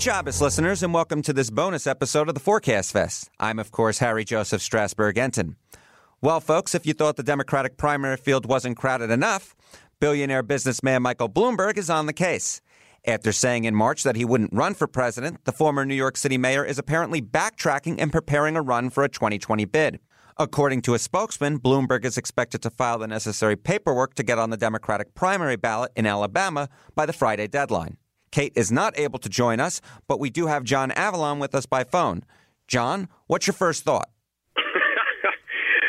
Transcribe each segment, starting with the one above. Good Shabbos, listeners, and welcome to this bonus episode of the Forecast Fest. I'm, of course, Harry Joseph Strasburg-Enton. Well, folks, if you thought the Democratic primary field wasn't crowded enough, billionaire businessman Michael Bloomberg is on the case. After saying in March that he wouldn't run for president, the former New York City mayor is apparently backtracking and preparing a run for a 2020 bid. According to a spokesman, Bloomberg is expected to file the necessary paperwork to get on the Democratic primary ballot in Alabama by the Friday deadline. Kate is not able to join us, but we do have John Avlon with us by phone. John, what's your first thought?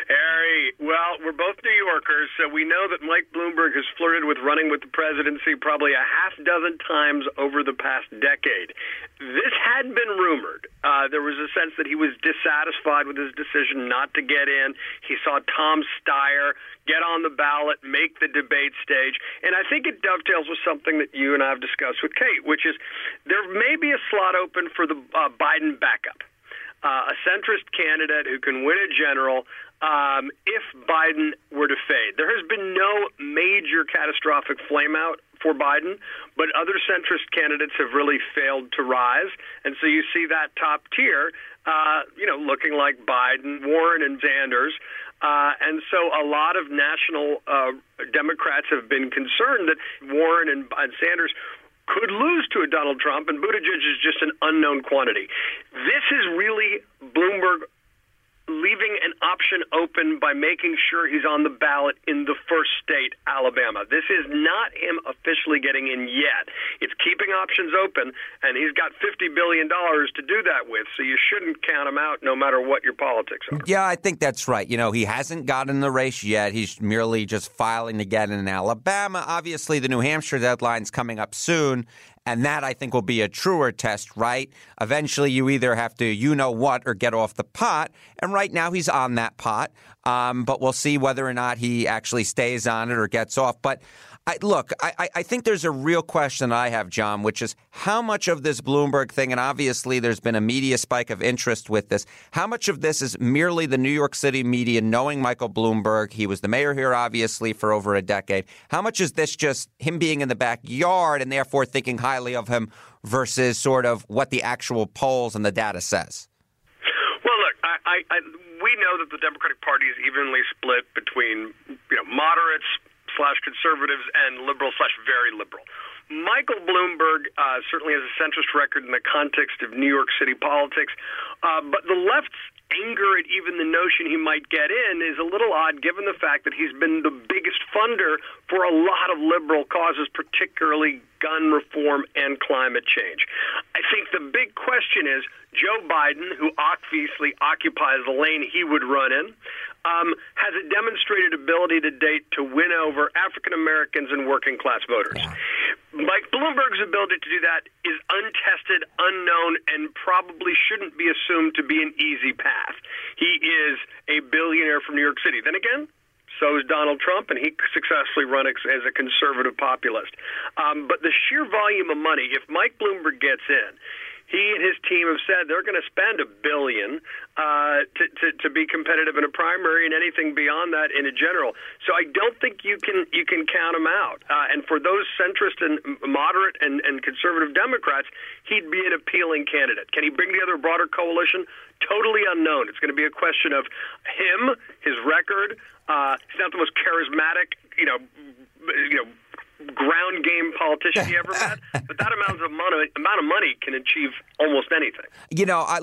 Harry, well, we're both New Yorkers, so we know that Mike Bloomberg has flirted with running with the presidency probably a half dozen times over the past decade. This had been rumored. There was a sense that he was dissatisfied with his decision not to get in. He saw Tom Steyer get on the ballot, make the debate stage. And I think it dovetails with something that you and I have discussed with Kate, which is there may be a slot open for the Biden backup, a centrist candidate who can win a general if Biden were to fade. There has been no major catastrophic flameout for Biden, but other centrist candidates have really failed to rise. And so you see that top tier, looking like Biden, Warren, and Sanders. And so a lot of national Democrats have been concerned that Warren and Sanders could lose to a Donald Trump, and Buttigieg is just an unknown quantity. This is really Bloomberg leaving an option open by making sure he's on the ballot in the first state, Alabama. This is not him officially getting in yet. It's keeping options open, and he's got $50 billion to do that with, so you shouldn't count him out no matter what your politics are. Yeah, I think that's right. You know, he hasn't gotten in the race yet. He's merely just filing to get in Alabama. Obviously, the New Hampshire deadline's coming up soon. And that, I think, will be a truer test, right? Eventually, you either have to you-know-what or get off the pot. And right now, he's on that pot. But we'll see whether or not he actually stays on it or gets off. But I think there's a real question I have, John, which is how much of this Bloomberg thing, and obviously there's been a media spike of interest with this, how much of this is merely the New York City media knowing Michael Bloomberg? He was the mayor here, obviously, for over a decade. How much is this just him being in the backyard and therefore thinking highly of him versus sort of what the actual polls and the data says? Well, look, we know that the Democratic Party is evenly split between moderates, /conservatives and liberal/very liberal. Michael Bloomberg certainly has a centrist record in the context of New York City politics, but the left's anger at even the notion he might get in is a little odd given the fact that he's been the biggest funder for a lot of liberal causes, particularly gun reform and climate change. I think the big question is Joe Biden, who obviously occupies the lane he would run in, has a demonstrated ability to date to win over African Americans and working class voters. Yeah. Mike Bloomberg's ability to do that is untested, unknown, and probably shouldn't be assumed to be an easy path. He is a billionaire from New York City. Then again, so is Donald Trump, and he successfully runs as a conservative populist. But the sheer volume of money, if Mike Bloomberg gets in, he and his team have said they're going to spend $1 billion to be competitive in a primary and anything beyond that in a general. So I don't think you can count him out. And for those centrist and moderate and conservative Democrats, he'd be an appealing candidate. Can he bring together a broader coalition? Totally unknown. It's going to be a question of him, his record. He's not the most charismatic, ground game politician you ever met, but that amount of money can achieve almost anything.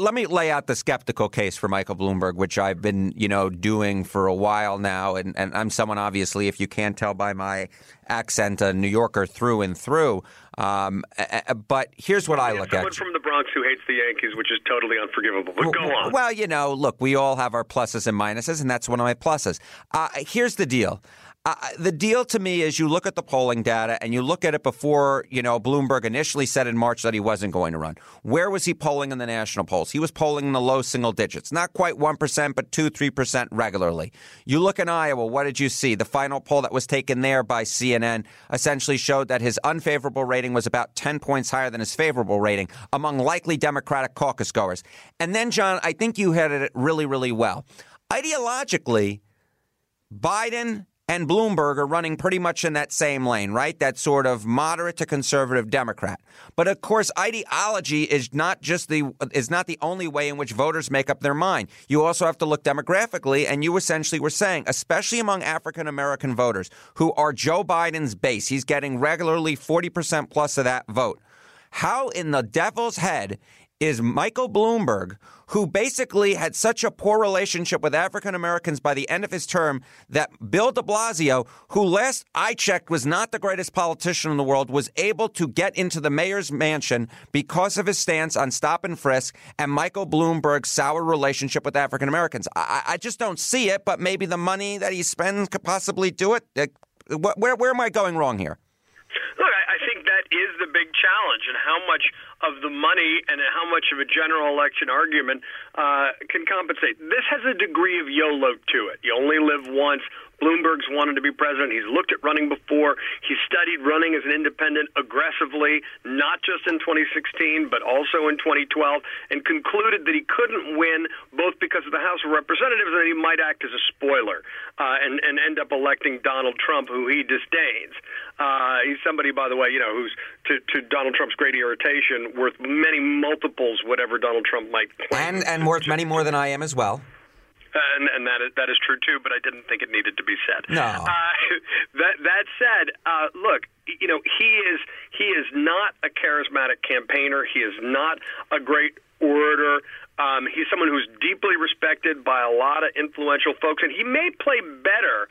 Let me lay out the skeptical case for Michael Bloomberg, which I've been, doing for a while now. And I'm someone, obviously, if you can't tell by my accent, a New Yorker through and through. But here's what I look at. Someone from the Bronx who hates the Yankees, which is totally unforgivable. But go on. Well, look, we all have our pluses and minuses, and that's one of my pluses. Here's the deal. The deal to me is you look at the polling data and you look at it before, Bloomberg initially said in March that he wasn't going to run. Where was he polling in the national polls? He was polling in the low single digits, not quite 1%, but 2-3% regularly. You look in Iowa. What did you see? The final poll that was taken there by CNN essentially showed that his unfavorable rating was about 10 points higher than his favorable rating among likely Democratic caucus goers. And then, John, I think you hit it really, really well. Ideologically, Biden and Bloomberg are running pretty much in that same lane, right? That sort of moderate to conservative Democrat. But of course, ideology is not just the only way in which voters make up their mind. You also have to look demographically, and you essentially were saying, especially among African-American voters who are Joe Biden's base, he's getting regularly 40% plus of that vote. How in the devil's head is Michael Bloomberg, who basically had such a poor relationship with African Americans by the end of his term that Bill de Blasio, who last I checked was not the greatest politician in the world, was able to get into the mayor's mansion because of his stance on stop and frisk and Michael Bloomberg's sour relationship with African Americans. I just don't see it, but maybe the money that he spends could possibly do it. Where am I going wrong here? Look, I think that is the big challenge, and how much of the money and how much of a general election argument can compensate. This has a degree of YOLO to it. You only live once. Bloomberg's wanted to be president. He's looked at running before. He studied running as an independent aggressively, not just in 2016, but also in 2012, and concluded that he couldn't win both because of the House of Representatives and that he might act as a spoiler and end up electing Donald Trump, who he disdains. He's somebody, by the way, you know, who's to Donald Trump's great irritation, worth many multiples whatever Donald Trump might claim. And worth many more than I am as well. And that is true, too, but I didn't think it needed to be said. No. That said, look, you know, he is not a charismatic campaigner. He is not a great orator. He's someone who's deeply respected by a lot of influential folks, and he may play better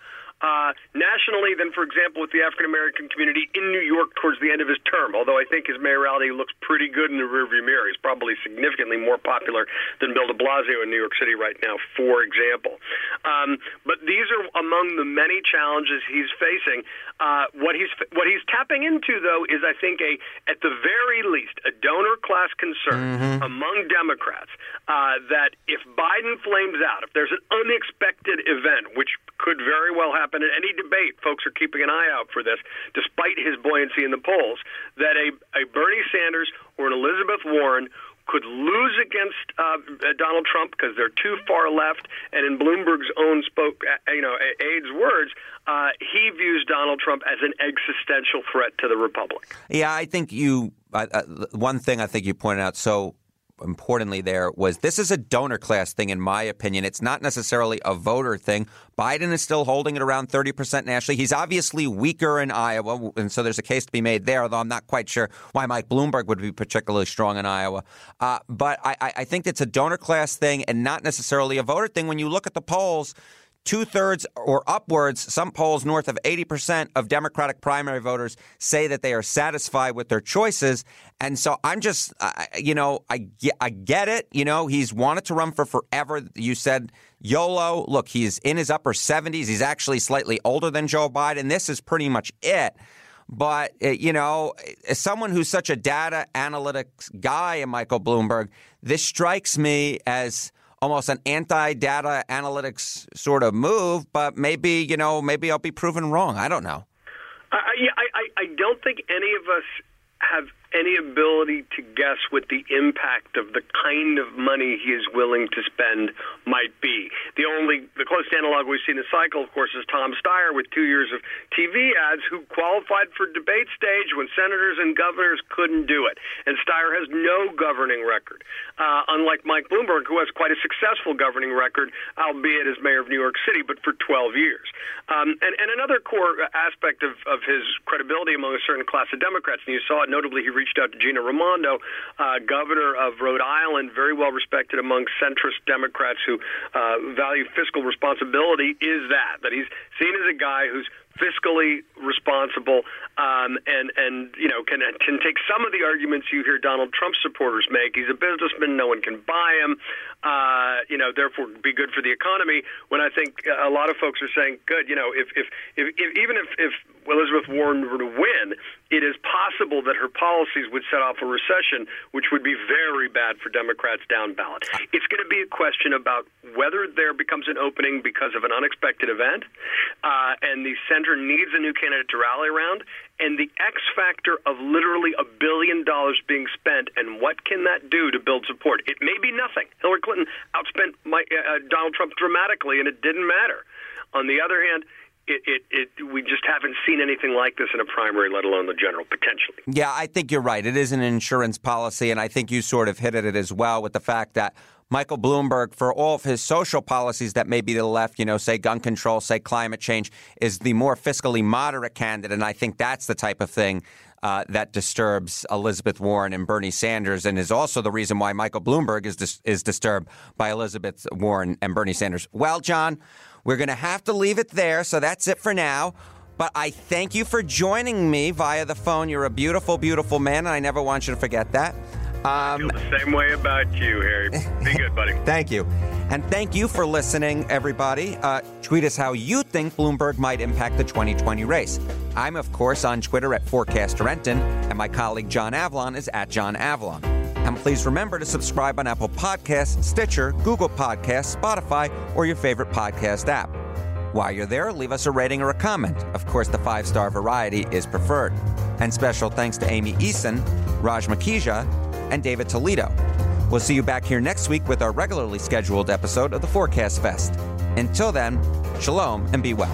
nationally than, for example, with the African-American community in New York towards the end of his term, although I think his mayoralty looks pretty good in the rearview mirror. He's probably significantly more popular than Bill de Blasio in New York City right now, for example. But these are among the many challenges he's facing. What he's tapping into, though, is, I think, at the very least, a donor-class concern among Democrats that if Biden flames out, if there's an unexpected event, which could very well happen, in any debate, folks are keeping an eye out for this, despite his buoyancy in the polls, that a Bernie Sanders or an Elizabeth Warren could lose against Donald Trump because they're too far left, and in Bloomberg's own aide's words, he views Donald Trump as an existential threat to the Republic. Yeah, I think one thing I think you pointed out so importantly there was this is a donor class thing, in my opinion. It's not necessarily a voter thing. Biden is still holding it around 30% nationally. He's obviously weaker in Iowa, and so there's a case to be made there, although I'm not quite sure why Mike Bloomberg would be particularly strong in Iowa. But I think it's a donor class thing and not necessarily a voter thing. When you look at the polls, 2/3 or upwards, some polls north of 80% of Democratic primary voters say that they are satisfied with their choices. And so I'm just, I get it. You know, he's wanted to run for forever. You said YOLO. Look, he's in his upper 70s. He's actually slightly older than Joe Biden. This is pretty much it. But, you know, as someone who's such a data analytics guy in Michael Bloomberg, this strikes me as almost an anti-data analytics sort of move, but maybe I'll be proven wrong. I don't know. I don't think any of us have any ability to guess what the impact of the kind of money he is willing to spend might be. The closest analog we've seen in the cycle, of course, is Tom Steyer with 2 years of TV ads, who qualified for debate stage when senators and governors couldn't do it. And Steyer has no governing record, unlike Mike Bloomberg, who has quite a successful governing record, albeit as mayor of New York City, but for 12 years. And another core aspect of his credibility among a certain class of Democrats, and you saw it notably, he reached out to Gina Raimondo, governor of Rhode Island, very well respected among centrist Democrats who value fiscal responsibility, is that he's seen as a guy who's fiscally responsible and can take some of the arguments you hear Donald Trump supporters make. He's a businessman. No one can buy him. Therefore, be good for the economy, when I think a lot of folks are saying, good, you know, if Elizabeth Warren were to win, it is possible that her policies would set off a recession, which would be very bad for Democrats down ballot. It's going to be a question about whether there becomes an opening because of an unexpected event, and the center needs a new candidate to rally around, and the X factor of literally $1 billion being spent, and what can that do to build support? It may be nothing. Hillary Clinton outspent Donald Trump dramatically, and it didn't matter. On the other hand, we just haven't seen anything like this in a primary, let alone the general, potentially. Yeah, I think you're right. It is an insurance policy, and I think you sort of hit at it as well with the fact that Michael Bloomberg, for all of his social policies that may be to the left, you know, say gun control, say climate change, is the more fiscally moderate candidate. And I think that's the type of thing that disturbs Elizabeth Warren and Bernie Sanders, and is also the reason why Michael Bloomberg is disturbed by Elizabeth Warren and Bernie Sanders. Well, John, we're going to have to leave it there. So that's it for now. But I thank you for joining me via the phone. You're a beautiful, beautiful man, and I never want you to forget that. I feel the same way about you, Harry. Be good, buddy. Thank you. And thank you for listening, everybody. Tweet us how you think Bloomberg might impact the 2020 race. I'm, of course, on Twitter at @ForecastFest, and my colleague John Avlon is at John Avlon. And please remember to subscribe on Apple Podcasts, Stitcher, Google Podcasts, Spotify, or your favorite podcast app. While you're there, leave us a rating or a comment. Of course, the 5-star variety is preferred. And special thanks to Amy Eason, Raj Makhijha, and David Toledo. We'll see you back here next week with our regularly scheduled episode of the Forecast Fest. Until then, shalom and be well.